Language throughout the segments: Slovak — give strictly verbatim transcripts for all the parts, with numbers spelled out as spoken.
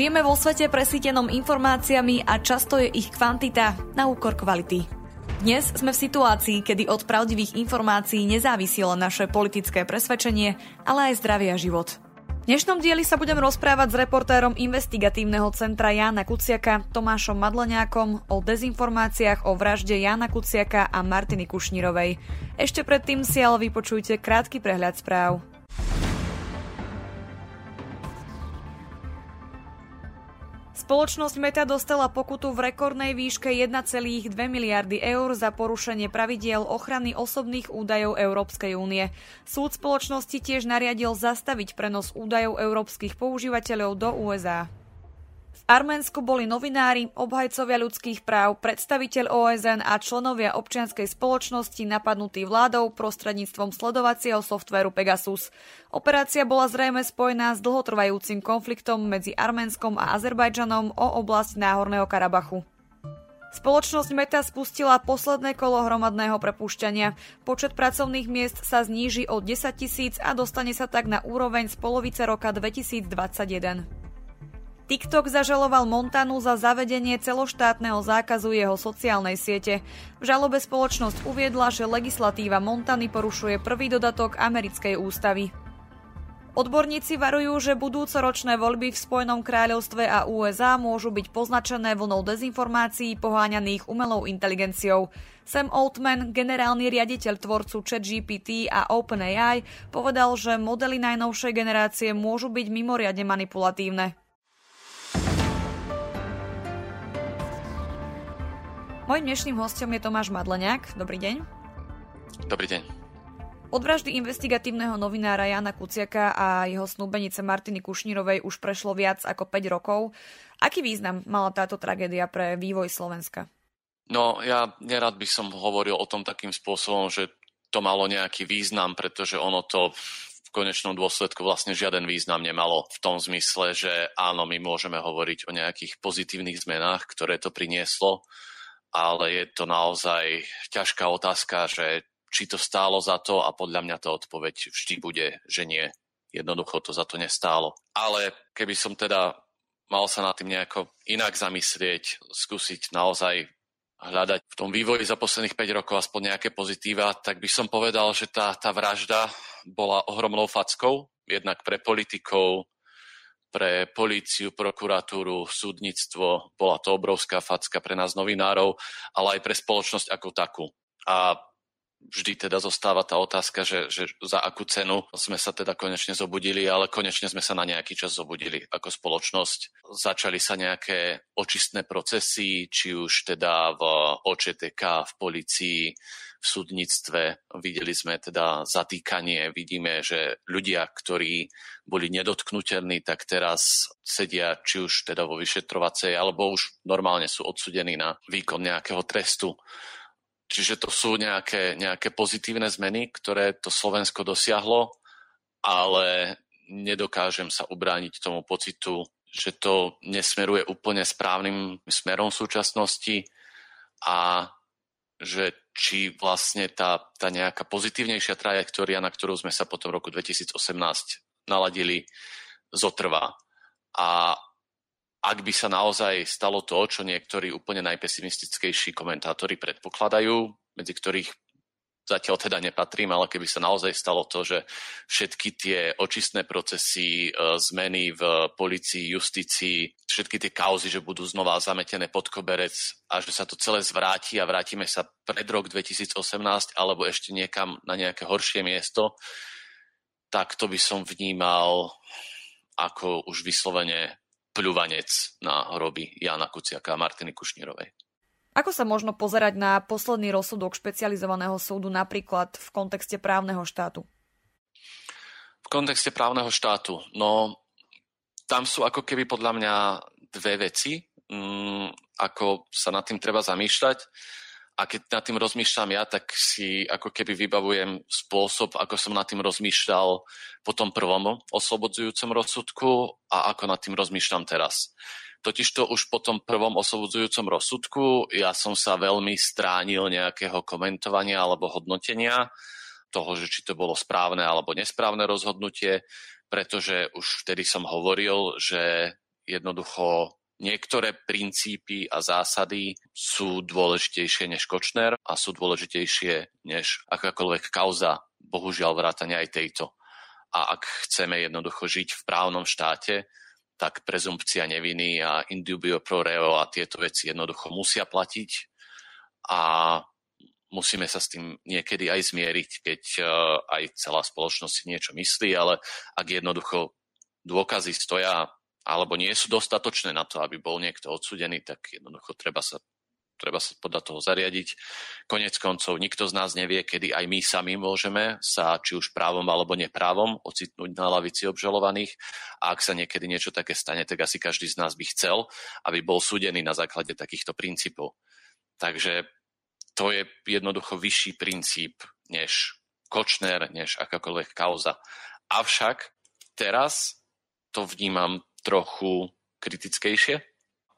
Žijeme vo svete presýtenom informáciami a často je ich kvantita na úkor kvality. Dnes sme v situácii, kedy od pravdivých informácií nezávisí len naše politické presvedčenie, ale aj zdravie a život. V dnešnom dieli sa budem rozprávať s reportérom Investigatívneho centra Jána Kuciaka, Tomášom Madleňákom, o dezinformáciách o vražde Jána Kuciaka a Martiny Kušnírovej. Ešte predtým si ale vypočujte krátky prehľad správ. Spoločnosť Meta dostala pokutu v rekordnej výške jeden celá dve miliardy eur za porušenie pravidiel ochrany osobných údajov Európskej únie. Súd spoločnosti tiež nariadil zastaviť prenos údajov európskych používateľov do ú es á. V Arménsku boli novinári, obhajcovia ľudských práv, predstaviteľ ó es en a členovia občianskej spoločnosti napadnutí vládou prostredníctvom sledovacieho softvéru Pegasus. Operácia bola zrejme spojená s dlhotrvajúcim konfliktom medzi Arménskom a Azerbajdžanom o oblasť Náhorného Karabachu. Spoločnosť Meta spustila posledné kolo hromadného prepúšťania. Počet pracovných miest sa zníži o desaťtisíc a dostane sa tak na úroveň z polovice roka dvetisícdvadsaťjeden. TikTok zažaloval Montanu za zavedenie celoštátneho zákazu jeho sociálnej siete. V žalobe spoločnosť uviedla, že legislatíva Montany porušuje prvý dodatok americkej ústavy. Odborníci varujú, že budúcoročné voľby v Spojenom kráľovstve a ú es á môžu byť poznačené vlnou dezinformácií poháňaných umelou inteligenciou. Sam Altman, generálny riaditeľ tvorcu ChatGPT a OpenAI, povedal, že modely najnovšej generácie môžu byť mimoriadne manipulatívne. Mojím dnešným hostom je Tomáš Madleňák. Dobrý deň. Dobrý deň. Od vraždy investigatívneho novinára Jána Kuciaka a jeho snúbenice Martiny Kušnírovej už prešlo viac ako päť rokov. Aký význam mala táto tragédia pre vývoj Slovenska? No, ja nerad by som hovoril o tom takým spôsobom, že to malo nejaký význam, pretože ono to v konečnom dôsledku vlastne žiaden význam nemalo v tom zmysle, že áno, my môžeme hovoriť o nejakých pozitívnych zmenách, ktoré to prinieslo, ale je to naozaj ťažká otázka, že či to stálo za to, a podľa mňa tá odpoveď vždy bude, že nie. Jednoducho to za to nestálo. Ale keby som teda mal sa nad tým nejako inak zamyslieť, skúsiť naozaj hľadať v tom vývoji za posledných päť rokov aspoň nejaké pozitíva, tak by som povedal, že tá, tá vražda bola ohromnou fackou, jednak pre politikov, pre políciu, prokuratúru, súdnictvo. Bola to obrovská facka pre nás novinárov, ale aj pre spoločnosť ako takú. A vždy teda zostáva tá otázka, že, že za akú cenu sme sa teda konečne zobudili, ale konečne sme sa na nejaký čas zobudili ako spoločnosť. Začali sa nejaké očistné procesy, či už teda v ó čé té ká, v polícii, v súdnictve. Videli sme teda zatýkanie, vidíme, že ľudia, ktorí boli nedotknutelní, tak teraz sedia či už teda vo vyšetrovacej, alebo už normálne sú odsúdení na výkon nejakého trestu. Čiže to sú nejaké, nejaké pozitívne zmeny, ktoré to Slovensko dosiahlo, ale nedokážem sa ubrániť tomu pocitu, že to nesmeruje úplne správnym smerom v súčasnosti a že či vlastne tá, tá nejaká pozitívnejšia trajektória, na ktorú sme sa potom v roku dvetisícosemnásť naladili, zotrvá. A ak by sa naozaj stalo to, čo niektorí úplne najpesimistickejší komentátori predpokladajú, medzi ktorých zatiaľ teda nepatrím, ale keby sa naozaj stalo to, že všetky tie očistné procesy, zmeny v polícii, justícii, všetky tie kauzy, že budú znova zametené pod koberec a že sa to celé zvráti a vrátime sa pred rok dvetisícosemnásť alebo ešte niekam na nejaké horšie miesto, tak to by som vnímal ako už vyslovene pľuvanec na hroby Jána Kuciaka a Martiny Kušnírovej. Ako sa možno pozerať na posledný rozsudok špecializovaného súdu napríklad v kontexte právneho štátu? V kontexte právneho štátu? No, tam sú ako keby podľa mňa dve veci, mm, ako sa nad tým treba zamýšľať. A keď nad tým rozmýšľam ja, tak si ako keby vybavujem spôsob, ako som nad tým rozmýšľal po tom prvom oslobodzujúcom rozsudku a ako nad tým rozmýšľam teraz. Totižto už po tom prvom oslobodzujúcom rozsudku ja som sa veľmi stránil nejakého komentovania alebo hodnotenia toho, že či to bolo správne alebo nesprávne rozhodnutie, pretože už vtedy som hovoril, že Jednoducho niektoré princípy a zásady sú dôležitejšie než Kočner a sú dôležitejšie než akákoľvek kauza, bohužiaľ vrátane aj tejto. A ak chceme jednoducho žiť v právnom štáte, tak prezumpcia neviny a in dubio pro reo a tieto veci jednoducho musia platiť a musíme sa s tým niekedy aj zmieriť, keď aj celá spoločnosť si niečo myslí, ale ak jednoducho dôkazy stoja alebo nie sú dostatočné na to, aby bol niekto odsúdený, tak jednoducho treba sa, treba sa podľa toho zariadiť. Koniec koncov, nikto z nás nevie, kedy aj my sami môžeme sa, či už právom alebo neprávom, ocitnúť na lavici obžalovaných. A ak sa niekedy niečo také stane, tak asi každý z nás by chcel, aby bol súdený na základe takýchto princípov. Takže to je jednoducho vyšší princíp než Kočner, než akákoľvek kauza. Avšak teraz to vnímam trochu kritickejšie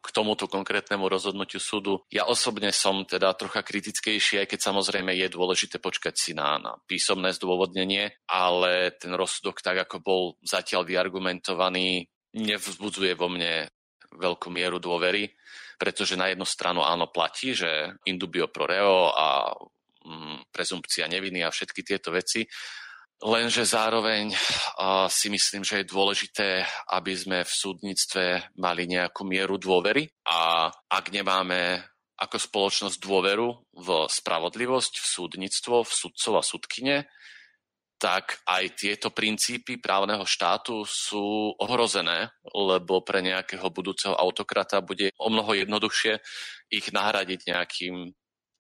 k tomuto konkrétnemu rozhodnutiu súdu. Ja osobne som teda trocha kritickejší, aj keď samozrejme je dôležité počkať si na, na písomné zdôvodnenie, ale ten rozsudok, tak ako bol zatiaľ vyargumentovaný, nevzbudzuje vo mne veľkú mieru dôvery, pretože na jednu stranu áno platí, že in dubio pro reo a mm, prezumpcia neviny a všetky tieto veci. Lenže zároveň uh, si myslím, že je dôležité, aby sme v súdnictve mali nejakú mieru dôvery a ak nemáme ako spoločnosť dôveru v spravodlivosť, v súdnictvo, v sudcov a sudkyne, tak aj tieto princípy právneho štátu sú ohrozené, lebo pre nejakého budúceho autokrata bude omnoho jednoduchšie ich nahradiť nejakým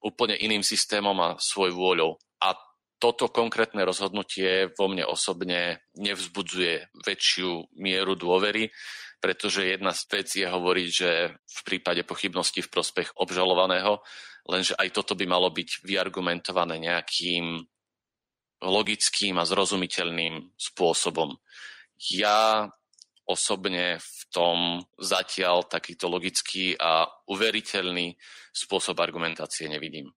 úplne iným systémom a svojou vôľou. A toto konkrétne rozhodnutie vo mne osobne nevzbudzuje väčšiu mieru dôvery, pretože jedna z vecí je hovoriť, že v prípade pochybnosti v prospech obžalovaného, lenže aj toto by malo byť vyargumentované nejakým logickým a zrozumiteľným spôsobom. Ja osobne v tom zatiaľ takýto logický a uveriteľný spôsob argumentácie nevidím.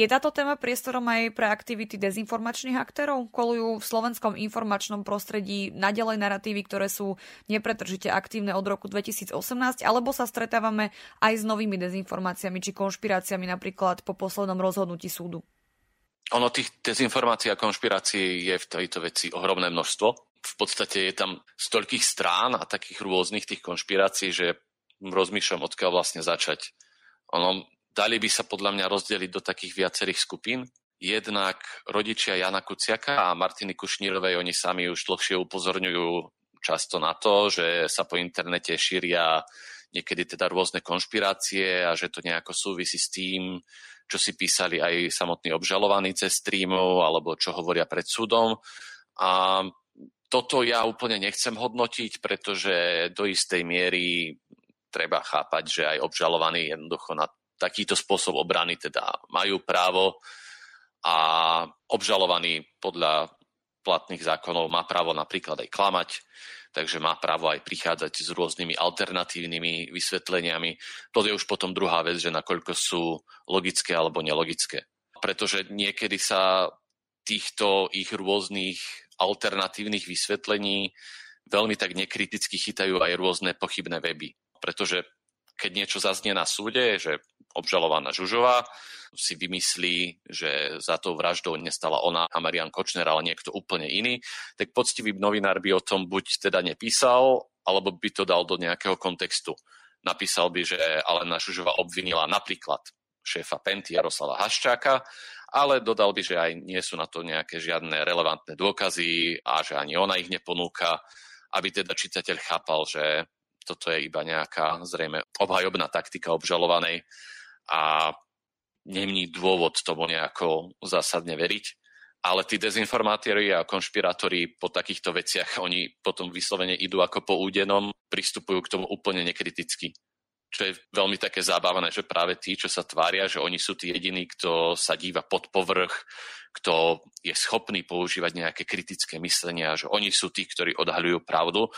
Je táto téma priestorom aj pre aktivity dezinformačných aktérov? Kolujú v slovenskom informačnom prostredí naďalej naratívy, ktoré sú nepretržite aktívne od roku dvetisícosemnásť, alebo sa stretávame aj s novými dezinformáciami či konšpiráciami napríklad po poslednom rozhodnutí súdu? Ono tých dezinformácií a konšpirácií je v tejto veci ohromné množstvo. V podstate je tam z toľkých strán a takých rôznych tých konšpirácií, že rozmýšľam, odkiaľ vlastne začať. Ono dali by sa podľa mňa rozdeliť do takých viacerých skupín. Jednak rodičia Jana Kuciaka a Martiny Kušnírovej, oni sami už dlhšie upozorňujú často na to, že sa po internete šíria niekedy teda rôzne konšpirácie a že to nejako súvisí s tým, čo si písali aj samotní obžalovaní cez streamov alebo čo hovoria pred súdom. A toto ja úplne nechcem hodnotiť, pretože do istej miery treba chápať, že aj obžalovaní jednoducho na takýto spôsob obrany teda majú právo a obžalovaný podľa platných zákonov má právo napríklad aj klamať, takže má právo aj prichádzať s rôznymi alternatívnymi vysvetleniami. To je už potom druhá vec, že nakoľko sú logické alebo nelogické. Pretože niekedy sa týchto ich rôznych alternatívnych vysvetlení veľmi tak nekriticky chytajú aj rôzne pochybné weby. Pretože keď niečo zaznie na súde, že obžalovaná Žužová si vymyslí, že za tou vraždou nestala ona a Marian Kočner, ale niekto úplne iný, tak poctivý novinár by o tom buď teda nepísal, alebo by to dal do nejakého kontextu. Napísal by, že Alena Zsuzsová obvinila napríklad šéfa Penty Jaroslava Haščáka, ale dodal by, že aj nie sú na to nejaké žiadne relevantné dôkazy a že ani ona ich neponúka, aby teda čitateľ chápal, že toto je iba nejaká zrejme obhajobná taktika obžalovanej a nemní dôvod tomu nejako zásadne veriť. Ale tí dezinformátori a konšpirátori po takýchto veciach, oni potom vyslovene idú ako po údenom, pristupujú k tomu úplne nekriticky. Čo je veľmi také zábavné, že práve tí, čo sa tvária, že oni sú tí jediní, kto sa díva pod povrch, kto je schopný používať nejaké kritické myslenia, že oni sú tí, ktorí odhaľujú pravdu,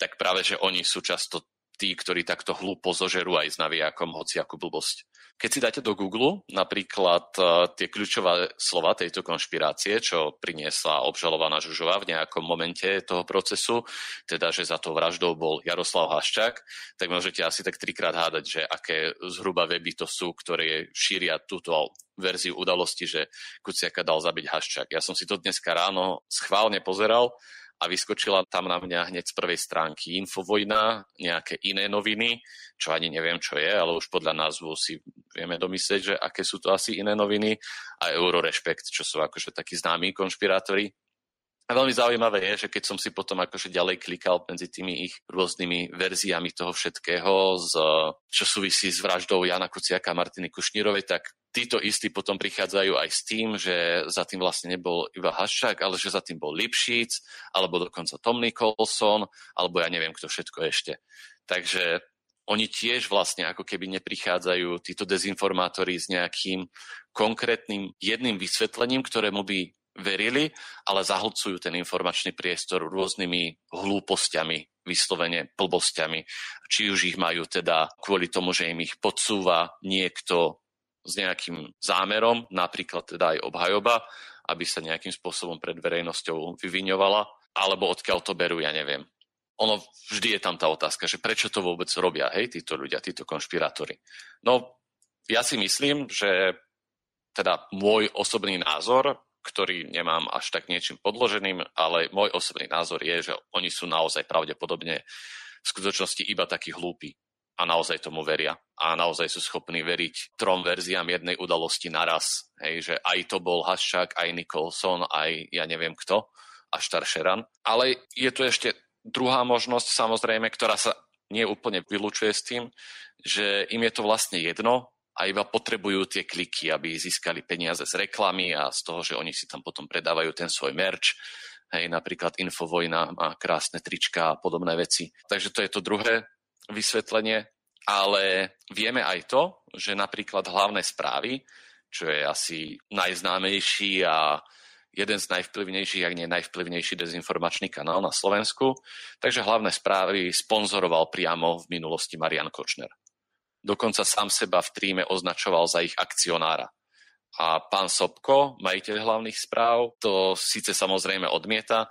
tak práve, že oni sú často tí, ktorí takto hlúpo zožerú aj s navijakom hociakú blbosť. Keď si dáte do Google napríklad uh, tie kľúčové slova tejto konšpirácie, čo priniesla obžalovaná Žužová v nejakom momente toho procesu, teda že za tou vraždou bol Jaroslav Haščák, tak môžete asi tak trikrát hádať, že aké zhruba weby to sú, ktoré šíria túto verziu udalosti, že Kuciaka dal zabiť Haščák. Ja som si to dneska ráno schválne pozeral a vyskočila tam na mňa hneď z prvej stránky Infovojna, nejaké iné noviny, čo ani neviem, čo je, ale už podľa názvu si vieme domyslieť, že aké sú to asi iné noviny, a Euro Respekt, čo sú akože takí známi konšpirátori. A veľmi zaujímavé je, že keď som si potom akože ďalej klikal medzi tými ich rôznymi verziami toho všetkého, z, čo súvisí s vraždou Jána Kuciaka a Martiny Kušnírovej, tak títo istí potom prichádzajú aj s tým, že za tým vlastne nebol iba Haščák, ale že za tým bol Lipšic, alebo dokonca Tom Nicholson, alebo ja neviem, kto všetko ešte. Takže oni tiež vlastne ako keby neprichádzajú títo dezinformátori s nejakým konkrétnym jedným vysvetlením, ktorému by verili, ale zahlcujú ten informačný priestor rôznymi hlúpostiami, vyslovene blbostiami. Či už ich majú teda kvôli tomu, že im ich podsúva niekto s nejakým zámerom, napríklad teda aj obhajoba, aby sa nejakým spôsobom pred verejnosťou vyviňovala, alebo odkiaľ to berú, ja neviem. Ono vždy je tam tá otázka, že prečo to vôbec robia, hej, títo ľudia, títo konšpirátori. No, ja si myslím, že teda môj osobný názor, ktorý nemám až tak niečím podloženým, ale môj osobný názor je, že oni sú naozaj pravdepodobne v skutočnosti iba takí hlúpi. A naozaj tomu veria. A naozaj sú schopní veriť trom verziám jednej udalosti naraz. Hej, že aj to bol Haščák, aj Nicholson, aj ja neviem kto, až Taršeran. Ale je tu ešte druhá možnosť, samozrejme, ktorá sa neúplne vylučuje s tým, že im je to vlastne jedno a iba potrebujú tie kliky, aby získali peniaze z reklamy a z toho, že oni si tam potom predávajú ten svoj merch. Hej, napríklad Infovojna má krásne trička a podobné veci. Takže to je to druhé vysvetlenie, ale vieme aj to, že napríklad Hlavné správy, čo je asi najznámejší a jeden z najvplyvnejších, ak nie najvplyvnejší dezinformačný kanál na Slovensku, takže Hlavné správy sponzoroval priamo v minulosti Marian Kočner. Dokonca sám seba v tríme označoval za ich akcionára. A pán Sobko, majiteľ Hlavných správ, to síce samozrejme odmieta,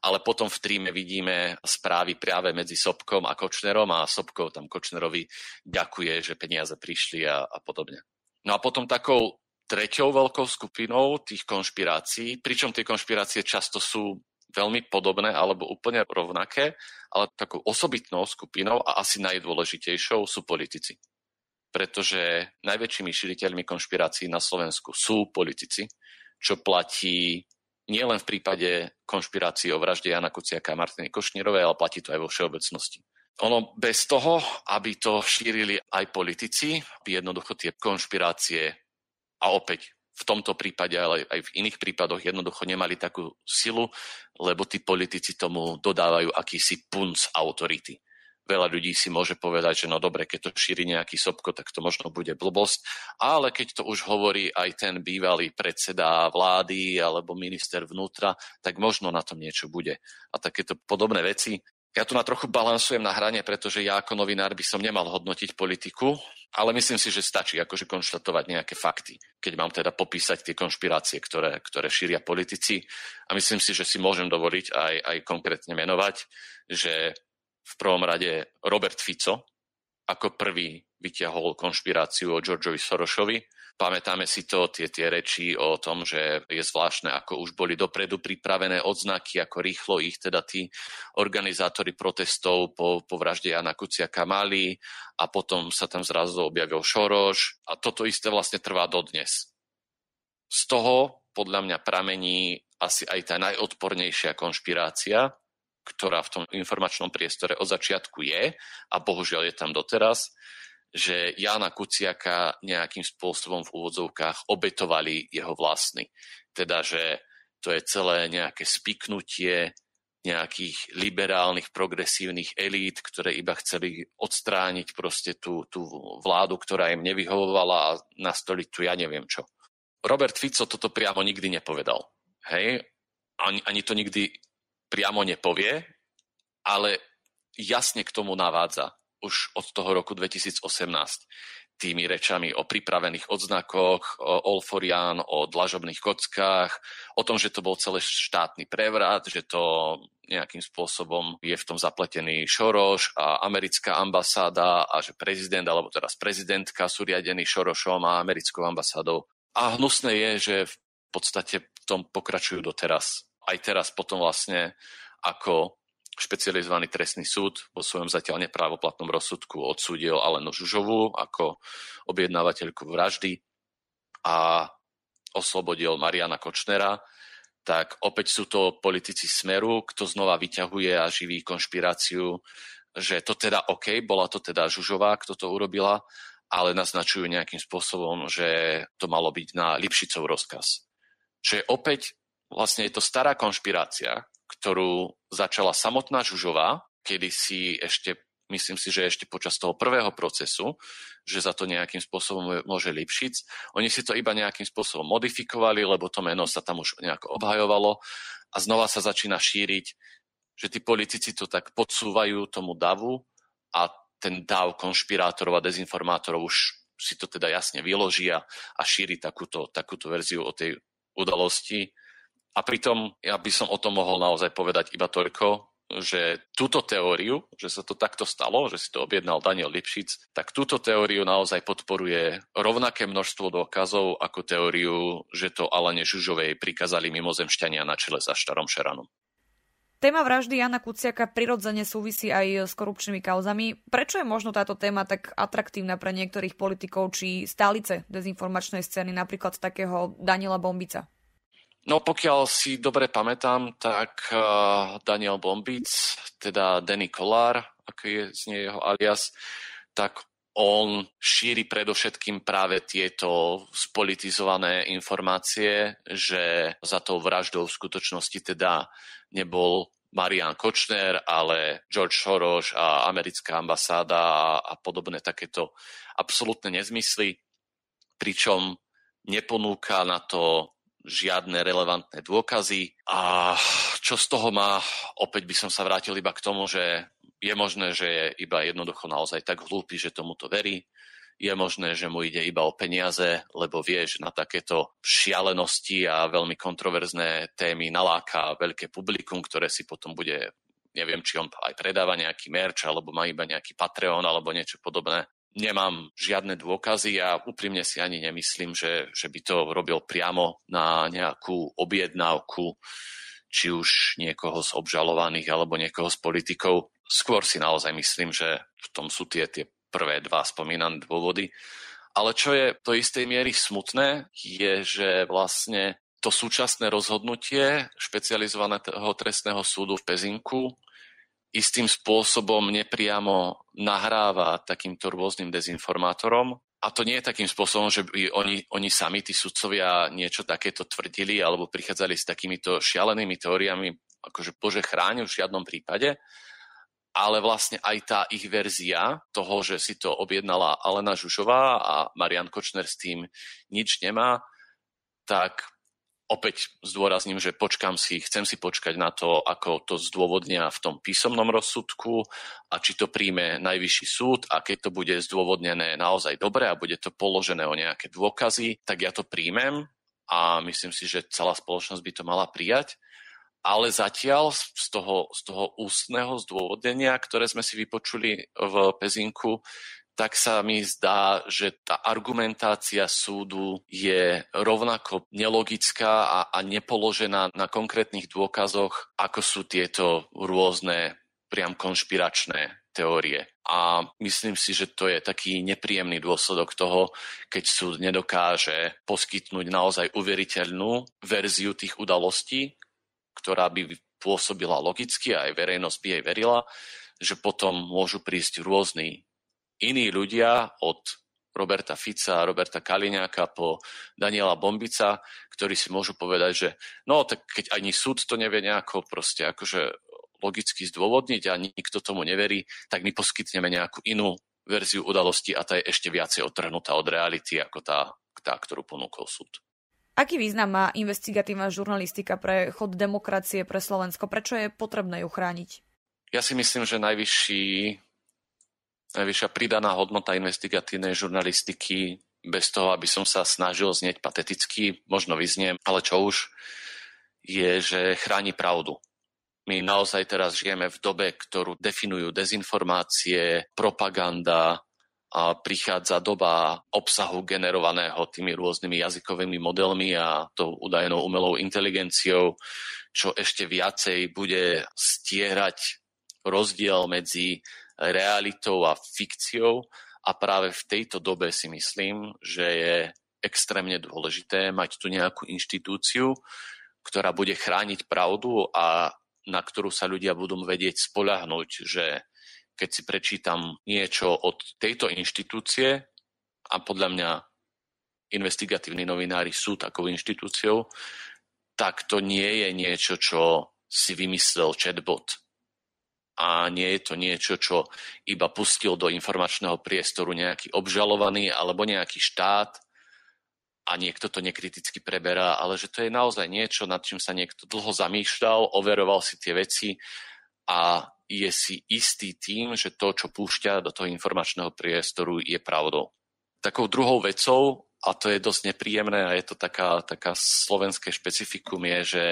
ale potom v tríme vidíme správy práve medzi Sobkom a Kočnerom a Sobko tam Kočnerovi ďakuje, že peniaze prišli a, a podobne. No a potom takou treťou veľkou skupinou tých konšpirácií, pričom tie konšpirácie často sú veľmi podobné alebo úplne rovnaké, ale takou osobitnou skupinou a asi najdôležitejšou sú politici. Pretože najväčšími šíriteľmi konšpirácií na Slovensku sú politici, čo platí nielen v prípade konšpirácií o vražde Jána Kuciaka a Martiny Kušnírovej, ale platí to aj vo všeobecnosti. Ono bez toho, aby to šírili aj politici, by jednoducho tie konšpirácie a opäť v tomto prípade, ale aj v iných prípadoch jednoducho nemali takú silu, lebo tí politici tomu dodávajú akýsi punc autority. Veľa ľudí si môže povedať, že no dobre, keď to šíri nejaký Sobko, tak to možno bude blbosť, ale keď to už hovorí aj ten bývalý predseda vlády alebo minister vnútra, tak možno na tom niečo bude. A takéto podobné veci. Ja tu na trochu balansujem na hrane, pretože ja ako novinár by som nemal hodnotiť politiku, ale myslím si, že stačí akože konštatovať nejaké fakty, keď mám teda popísať tie konšpirácie, ktoré, ktoré šíria politici. A myslím si, že si môžem dovoliť aj, aj konkrétne menovať, že v prvom rade Robert Fico ako prvý vyťahol konšpiráciu o Georgeovi Sorosovi. Pamätáme si to, tie, tie reči o tom, že je zvláštne, ako už boli dopredu pripravené odznaky, ako rýchlo ich teda tí organizátori protestov po, po vražde Jána Kuciaka mali a potom sa tam zrazu objavil Soros a toto isté vlastne trvá dodnes. Z toho podľa mňa pramení asi aj tá najodpornejšia konšpirácia, ktorá v tom informačnom priestore od začiatku je, a bohužiaľ je tam doteraz, že Jána Kuciaka nejakým spôsobom v úvodzovkách obetovali jeho vlastní. Teda, že to je celé nejaké spiknutie nejakých liberálnych, progresívnych elít, ktoré iba chceli odstrániť proste tú, tú vládu, ktorá im nevyhovovala a nastoliť tu ja neviem čo. Robert Fico toto priamo nikdy nepovedal. Hej? Ani, ani to nikdy priamo nepovie, ale jasne k tomu navádza. už od toho roku dvetisícosemnásť tými rečami o pripravených odznakoch, o Olforián, o dlažobných kockách, o tom, že to bol celý štátny prevrat, že to nejakým spôsobom je v tom zapletený Soros a americká ambasáda a že prezident, alebo teraz prezidentka sú riadení Sorosom a americkou ambasádou. A hnusné je, že v podstate v tom pokračujú doteraz. Aj teraz potom vlastne ako špecializovaný trestný súd vo svojom zatiaľ neprávoplatnom rozsudku odsúdil Alenu Zsuzsovú ako objednávateľku vraždy a oslobodil Mariana Kočnera, tak opäť sú to politici Smeru, kto znova vyťahuje a živí konšpiráciu, že to teda OK, bola to teda Zsuzsová, kto to urobila, ale naznačujú nejakým spôsobom, že to malo byť na Lipšicov rozkaz. Čo je opäť, vlastne je to stará konšpirácia, ktorú začala samotná Zsuzsová, kedysi ešte, myslím si, že ešte počas toho prvého procesu, že za to nejakým spôsobom môže Lipšic. Oni si to iba nejakým spôsobom modifikovali, lebo to meno sa tam už nejako obhajovalo a znova sa začína šíriť, že tí politici to tak podsúvajú tomu davu a ten dav konšpirátorov a dezinformátorov už si to teda jasne vyloží a šíri takúto, takúto verziu o tej udalosti. A pritom ja by som o tom mohol naozaj povedať iba toľko, že túto teóriu, že sa to takto stalo, že si to objednal Daniel Lipšic, tak túto teóriu naozaj podporuje rovnaké množstvo dôkazov ako teóriu, že to Alene Zsuzsovej prikázali mimozemšťania na čele za Štarom Šeranom. Téma vraždy Jána Kuciaka prirodzene súvisí aj s korupčnými kauzami. Prečo je možno táto téma tak atraktívna pre niektorých politikov či stálice dezinformačnej scény, napríklad takého Daniela Bombica? No pokiaľ si dobre pamätám, tak uh, Daniel Bombic, teda Danny Kolár, aký je z nej jeho alias, tak on šíri predovšetkým práve tieto spolitizované informácie, že za tou vraždou v skutočnosti teda nebol Marian Kočner, ale George Soros a americká ambasáda a, a podobné takéto absolútne nezmysly, pričom neponúka na to žiadne relevantné dôkazy. A čo z toho má, opäť by som sa vrátil iba k tomu, že je možné, že je iba jednoducho naozaj tak hlúpy, že tomu to verí. Je možné, že mu ide iba o peniaze, lebo vie, že na takéto šialenosti a veľmi kontroverzné témy naláka veľké publikum, ktoré si potom bude, neviem, či on aj predáva nejaký merch, alebo má iba nejaký Patreon, alebo niečo podobné. Nemám žiadne dôkazy a úprimne si ani nemyslím, že, že by to robil priamo na nejakú objednávku, či už niekoho z obžalovaných alebo niekoho z politikov. Skôr si naozaj myslím, že v tom sú tie, tie prvé dva spomínané dôvody. Ale čo je do istej miery smutné, je, že vlastne to súčasné rozhodnutie špecializovaného trestného súdu v Pezinku istým spôsobom nepriamo nahráva takýmto rôznym dezinformátorom. A to nie je takým spôsobom, že by oni, oni sami, tí sudcovia, niečo takéto tvrdili alebo prichádzali s takýmito šialenými teóriami, akože Bože chráň, v žiadnom prípade. Ale vlastne aj tá ich verzia toho, že si to objednala Alena Zsuzsová a Marian Kočner s tým nič nemá, tak opäť zdôrazním, že počkám si, chcem si počkať na to, ako to zdôvodnia v tom písomnom rozsudku a či to príjme najvyšší súd a keď to bude zdôvodnené naozaj dobre a bude to položené o nejaké dôkazy, tak ja to príjmem a myslím si, že celá spoločnosť by to mala prijať. Ale zatiaľ z toho, z toho ústneho zdôvodnenia, ktoré sme si vypočuli v Pezinku, tak sa mi zdá, že tá argumentácia súdu je rovnako nelogická a, a nepoložená na konkrétnych dôkazoch, ako sú tieto rôzne priam konšpiračné teórie. A myslím si, že to je taký nepríjemný dôsledok toho, keď súd nedokáže poskytnúť naozaj uveriteľnú verziu tých udalostí, ktorá by pôsobila logicky a aj verejnosť by jej verila, že potom môžu prísť rôzni iní ľudia od Roberta Fica, Roberta Kaliňáka po Daniela Bombica, ktorí si môžu povedať, že no tak keď ani súd to nevie nejako proste akože logicky zdôvodniť a nikto tomu neverí, tak my poskytneme nejakú inú verziu udalosti a tá je ešte viacej odtrhnutá od reality ako tá, tá ktorú ponúkol súd. Aký význam má investigatívna žurnalistika pre chod demokracie pre Slovensko? Prečo je potrebné ju chrániť? Ja si myslím, že najvyšší najvyššia pridaná hodnota investigatívnej žurnalistiky, bez toho, aby som sa snažil znieť pateticky, možno vyzniem, ale čo už, je, že chráni pravdu. My naozaj teraz žijeme v dobe, ktorú definujú dezinformácie, propaganda a prichádza doba obsahu generovaného tými rôznymi jazykovými modelmi a tou údajnou umelou inteligenciou, čo ešte viacej bude stierať rozdiel medzi realitou a fikciou. A práve v tejto dobe si myslím, že je extrémne dôležité mať tu nejakú inštitúciu, ktorá bude chrániť pravdu a na ktorú sa ľudia budú vedieť spoľahnúť, že keď si prečítam niečo od tejto inštitúcie, a podľa mňa investigatívni novinári sú takou inštitúciou, tak to nie je niečo, čo si vymyslel chatbot. A nie je to niečo, čo iba pustil do informačného priestoru nejaký obžalovaný alebo nejaký štát a niekto to nekriticky preberá, ale že to je naozaj niečo, nad čím sa niekto dlho zamýšľal, overoval si tie veci a je si istý tým, že to, čo púšťa do toho informačného priestoru, je pravdou. Takou druhou vecou, a to je dosť nepríjemné a je to taká, taká slovenské špecifikum, je, že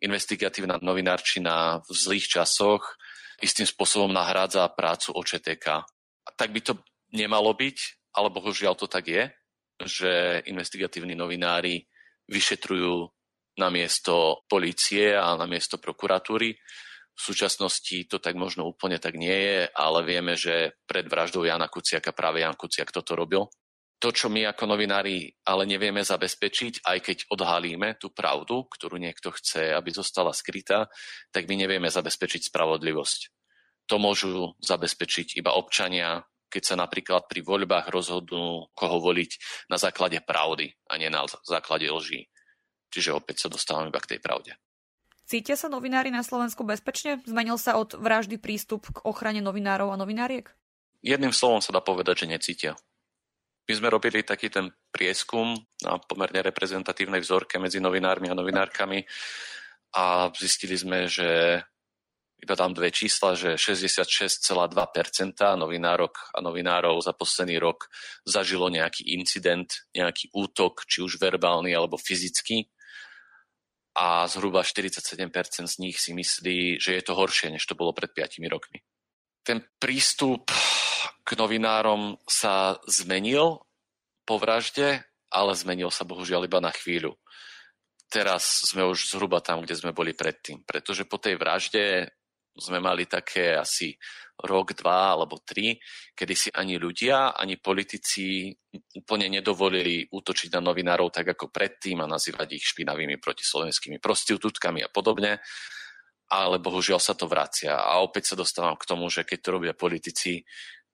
investigatívna novinárčina v zlých časoch istým spôsobom nahrádza prácu O Č T K. A tak by to nemalo byť, ale bohužiaľ to tak je, že investigatívni novinári vyšetrujú namiesto polície a namiesto prokuratúry. V súčasnosti to tak možno úplne tak nie je, ale vieme, že pred vraždou Jána Kuciaka práve Ján Kuciak toto robil. To, čo my ako novinári ale nevieme zabezpečiť, aj keď odhalíme tú pravdu, ktorú niekto chce, aby zostala skrytá, tak my nevieme zabezpečiť spravodlivosť. To môžu zabezpečiť iba občania, keď sa napríklad pri voľbách rozhodnú, koho voliť na základe pravdy a nie na základe lží. Čiže opäť sa dostávame iba k tej pravde. Cítia sa novinári na Slovensku bezpečne? Zmenil sa od vraždy prístup k ochrane novinárov a novináriek? Jedným slovom sa dá povedať, že necítia. My sme robili taký ten prieskum na pomerne reprezentatívnej vzorke medzi novinármi a novinárkami a zistili sme, že iba tam dve čísla, že šesťdesiatšesť celá dva percent novinárok a novinárov za posledný rok zažilo nejaký incident, nejaký útok, či už verbálny alebo fyzický. A zhruba štyridsaťsedem percent z nich si myslí, že je to horšie, než to bolo pred piatimi rokmi. Ten prístup k novinárom sa zmenil po vražde, ale zmenil sa bohužiaľ iba na chvíľu. Teraz sme už zhruba tam, kde sme boli predtým, pretože po tej vražde sme mali také asi rok, dva alebo tri, kedy si ani ľudia, ani politici úplne nedovolili útočiť na novinárov tak ako predtým a nazývať ich špinavými protislovenskými prostitútkami a podobne. Ale bohužiaľ sa to vracia. A opäť sa dostávam k tomu, že keď to robia politici,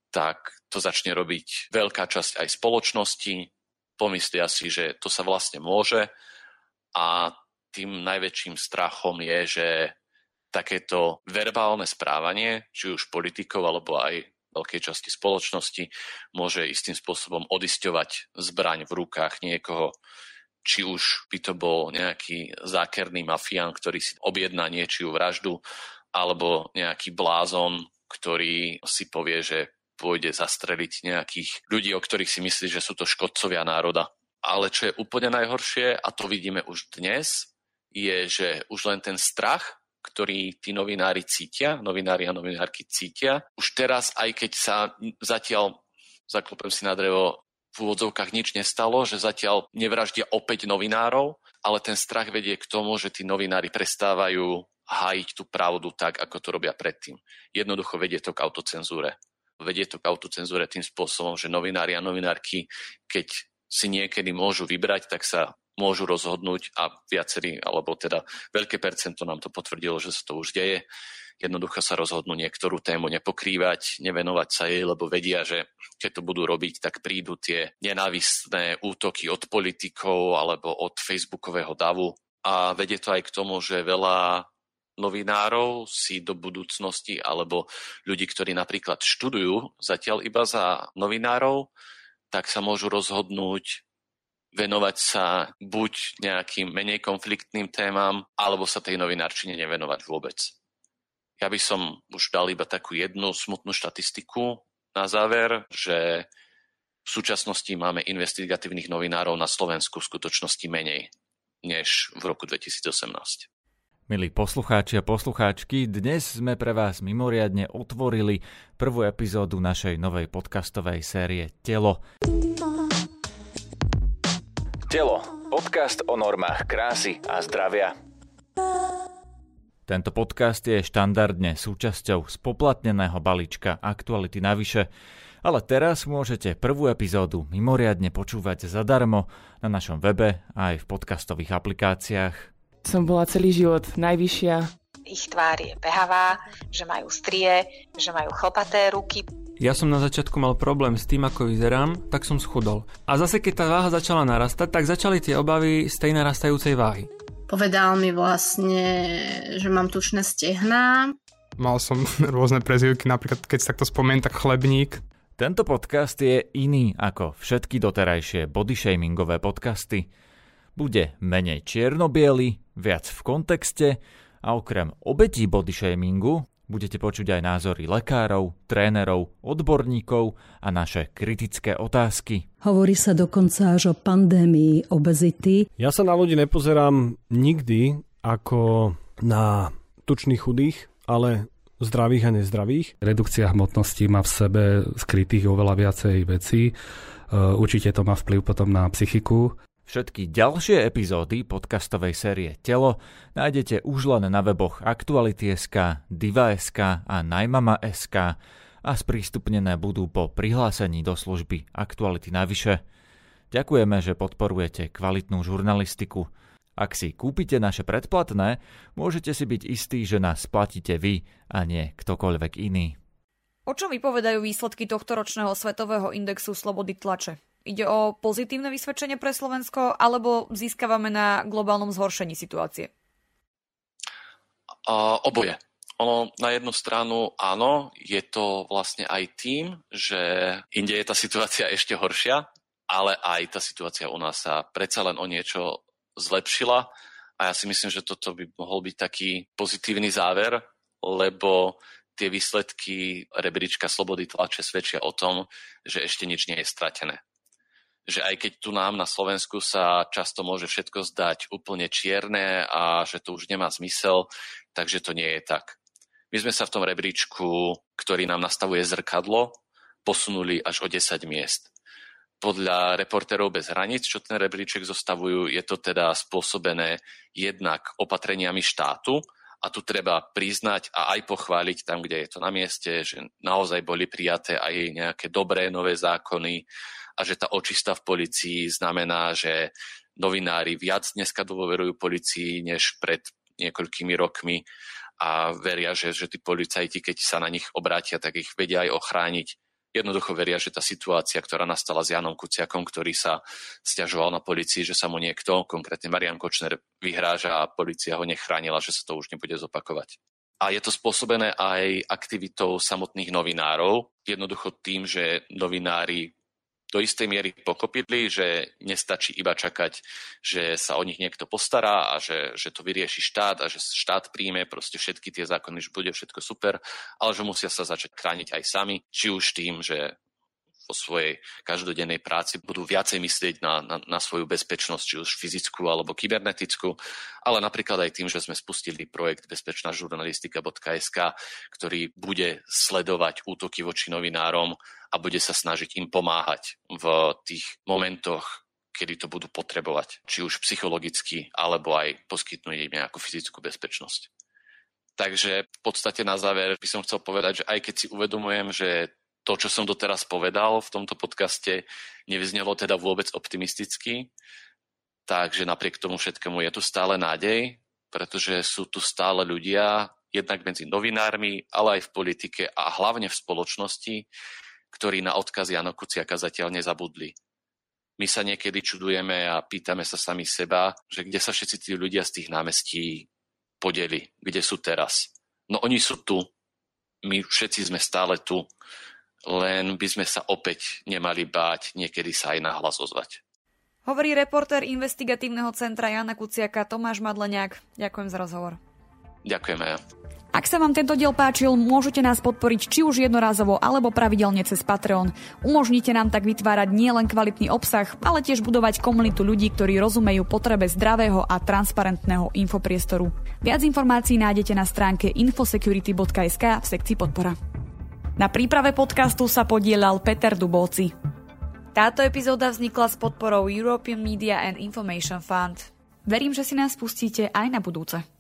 tak to začne robiť veľká časť aj spoločnosti. Pomyslia si, že to sa vlastne môže. A tým najväčším strachom je, že takéto verbálne správanie, či už politikov, alebo aj veľkej časti spoločnosti, môže istým spôsobom odisťovať zbraň v rukách niekoho, či už by to bol nejaký zákerný mafián, ktorý si objedná niečiu vraždu, alebo nejaký blázon, ktorý si povie, že pôjde zastreliť nejakých ľudí, o ktorých si myslí, že sú to škodcovia národa. Ale čo je úplne najhoršie, a to vidíme už dnes, je, že už len ten strach, ktorý tí novinári cítia, novinári a novinárky cítia, už teraz, aj keď sa zatiaľ, zaklopem si na drevo, v úvodzovkách nič nestalo, že zatiaľ nevraždia opäť novinárov, ale ten strach vedie k tomu, že tí novinári prestávajú hájiť tú pravdu tak, ako to robia predtým. Jednoducho vedie to k autocenzúre. Vedie to k autocenzúre tým spôsobom, že novinári a novinárky, keď si niekedy môžu vybrať, tak sa môžu rozhodnúť a viacerí, alebo teda veľké percento nám to potvrdilo, že sa to už deje. Jednoducho sa rozhodnú niektorú tému nepokrývať, nevenovať sa jej, lebo vedia, že keď to budú robiť, tak prídu tie nenávistné útoky od politikov alebo od facebookového davu. A vedie to aj k tomu, že veľa novinárov si do budúcnosti alebo ľudí, ktorí napríklad študujú zatiaľ iba za novinárov, tak sa môžu rozhodnúť venovať sa buď nejakým menej konfliktným témam, alebo sa tej novinárčine nevenovať vôbec. Ja by som už dal iba takú jednu smutnú štatistiku na záver, že v súčasnosti máme investigatívnych novinárov na Slovensku v skutočnosti menej než v roku dvetisícosemnásť. Milí poslucháči a poslucháčky, dnes sme pre vás mimoriadne otvorili prvú epizódu našej novej podcastovej série Telo. Telo, podcast o normách krásy a zdravia. Tento podcast je štandardne súčasťou spoplatneného balíčka Aktuality Navyše, ale teraz môžete prvú epizódu mimoriadne počúvať zadarmo na našom webe a aj v podcastových aplikáciách. Som bola celý život najvyššia. Ich tvár je behavá, že majú strie, že majú chlpaté ruky. Ja som na začiatku mal problém s tým, ako vyzerám, tak som schudol. A zase, keď tá váha začala narastať, tak začali tie obavy z tej narastajúcej váhy. Povedal mi vlastne, že mám tučné stehná. Mal som rôzne prezývky, napríklad keď sa takto spomeniem, tak Chlebník. Tento podcast je iný ako všetky doterajšie bodyshamingové podcasty. Bude menej čierno-biely, viac v kontexte a okrem obetí bodyshamingu budete počuť aj názory lekárov, trénerov, odborníkov a naše kritické otázky. Hovorí sa dokonca až o pandémii obezity. Ja sa na ľudí nepozerám nikdy ako na tučných chudých, ale zdravých a nezdravých. Redukcia hmotnosti má v sebe skrytých oveľa viacej vecí. Určite to má vplyv potom na psychiku. Všetky ďalšie epizódy podcastovej série Telo nájdete už len na weboch Actuality.sk, Diva.sk a Najmama.sk a sprístupnené budú po prihlásení do služby Aktuality Navyše. Ďakujeme, že podporujete kvalitnú žurnalistiku. Ak si kúpite naše predplatné, môžete si byť istí, že nás platíte vy a nie ktokoľvek iný. O čom vypovedajú výsledky tohtoročného svetového indexu slobody tlače? Ide o pozitívne vysvedčenie pre Slovensko, alebo získavame na globálnom zhoršení situácie? Uh, oboje. Ono na jednu stranu áno, je to vlastne aj tým, že inde je tá situácia ešte horšia, ale aj tá situácia u nás sa predsa len o niečo zlepšila a ja si myslím, že toto by mohol byť taký pozitívny záver, lebo tie výsledky rebríčka slobody tlače svedčia o tom, že ešte nič nie je stratené. Že aj keď tu nám na Slovensku sa často môže všetko zdať úplne čierne a že to už nemá zmysel, takže to nie je tak. My sme sa v tom rebríčku, ktorý nám nastavuje zrkadlo, posunuli až o desať miest. Podľa Reportérov bez hraníc, čo ten rebríček zostavujú, je to teda spôsobené jednak opatreniami štátu a tu treba priznať a aj pochváliť tam, kde je to na mieste, že naozaj boli prijaté aj nejaké dobré nové zákony, a že tá očista v polícii znamená, že novinári viac dneska dôverujú polícii než pred niekoľkými rokmi a veria, že, že tí policajti, keď sa na nich obrátia, tak ich vedia aj ochrániť. Jednoducho veria, že tá situácia, ktorá nastala s Jánom Kuciakom, ktorý sa sťažoval na polícii, že sa mu niekto, konkrétne Marian Kočner, vyhráža a polícia ho nechránila, že sa to už nebude zopakovať. A je to spôsobené aj aktivitou samotných novinárov. Jednoducho tým, že novinári do istej miery pochopili, že nestačí iba čakať, že sa o nich niekto postará a že, že to vyrieši štát a že štát príjme proste všetky tie zákony, že bude všetko super, ale že musia sa začať chrániť aj sami, či už tým, že po svojej každodennej práci budú viacej myslieť na, na, na svoju bezpečnosť, či už fyzickú alebo kybernetickú, ale napríklad aj tým, že sme spustili projekt bezpečná žurnalistika bodka es ká, ktorý bude sledovať útoky voči novinárom a bude sa snažiť im pomáhať v tých momentoch, kedy to budú potrebovať, či už psychologicky, alebo aj poskytnúť im nejakú fyzickú bezpečnosť. Takže v podstate na záver by som chcel povedať, že aj keď si uvedomujem, že to, čo som doteraz povedal v tomto podcaste, nevyznelo teda vôbec optimisticky, takže napriek tomu všetkému je tu stále nádej, pretože sú tu stále ľudia, jednak medzi novinármi, ale aj v politike a hlavne v spoločnosti, ktorí na odkaz Jána Kuciaka zatiaľ nezabudli. My sa niekedy čudujeme a pýtame sa sami seba, že kde sa všetci tí ľudia z tých námestí podeli, kde sú teraz. No oni sú tu, my všetci sme stále tu, len by sme sa opäť nemali báť niekedy sa aj nahlas ozvať. Hovorí reportér Investigatívneho centra Jána Kuciaka Tomáš Madleňák. Ďakujem za rozhovor. Ďakujeme. Ak sa vám tento diel páčil, môžete nás podporiť či už jednorazovo, alebo pravidelne cez Patreon. Umožnite nám tak vytvárať nielen kvalitný obsah, ale tiež budovať komunitu ľudí, ktorí rozumejú potrebe zdravého a transparentného infopriestoru. Viac informácií nájdete na stránke infosecurity bodka es ká v sekcii podpora. Na príprave podcastu sa podieľal Peter Dubovci. Táto epizóda vznikla s podporou European Media and Information Fund. Verím, že si nás pustíte aj na budúce.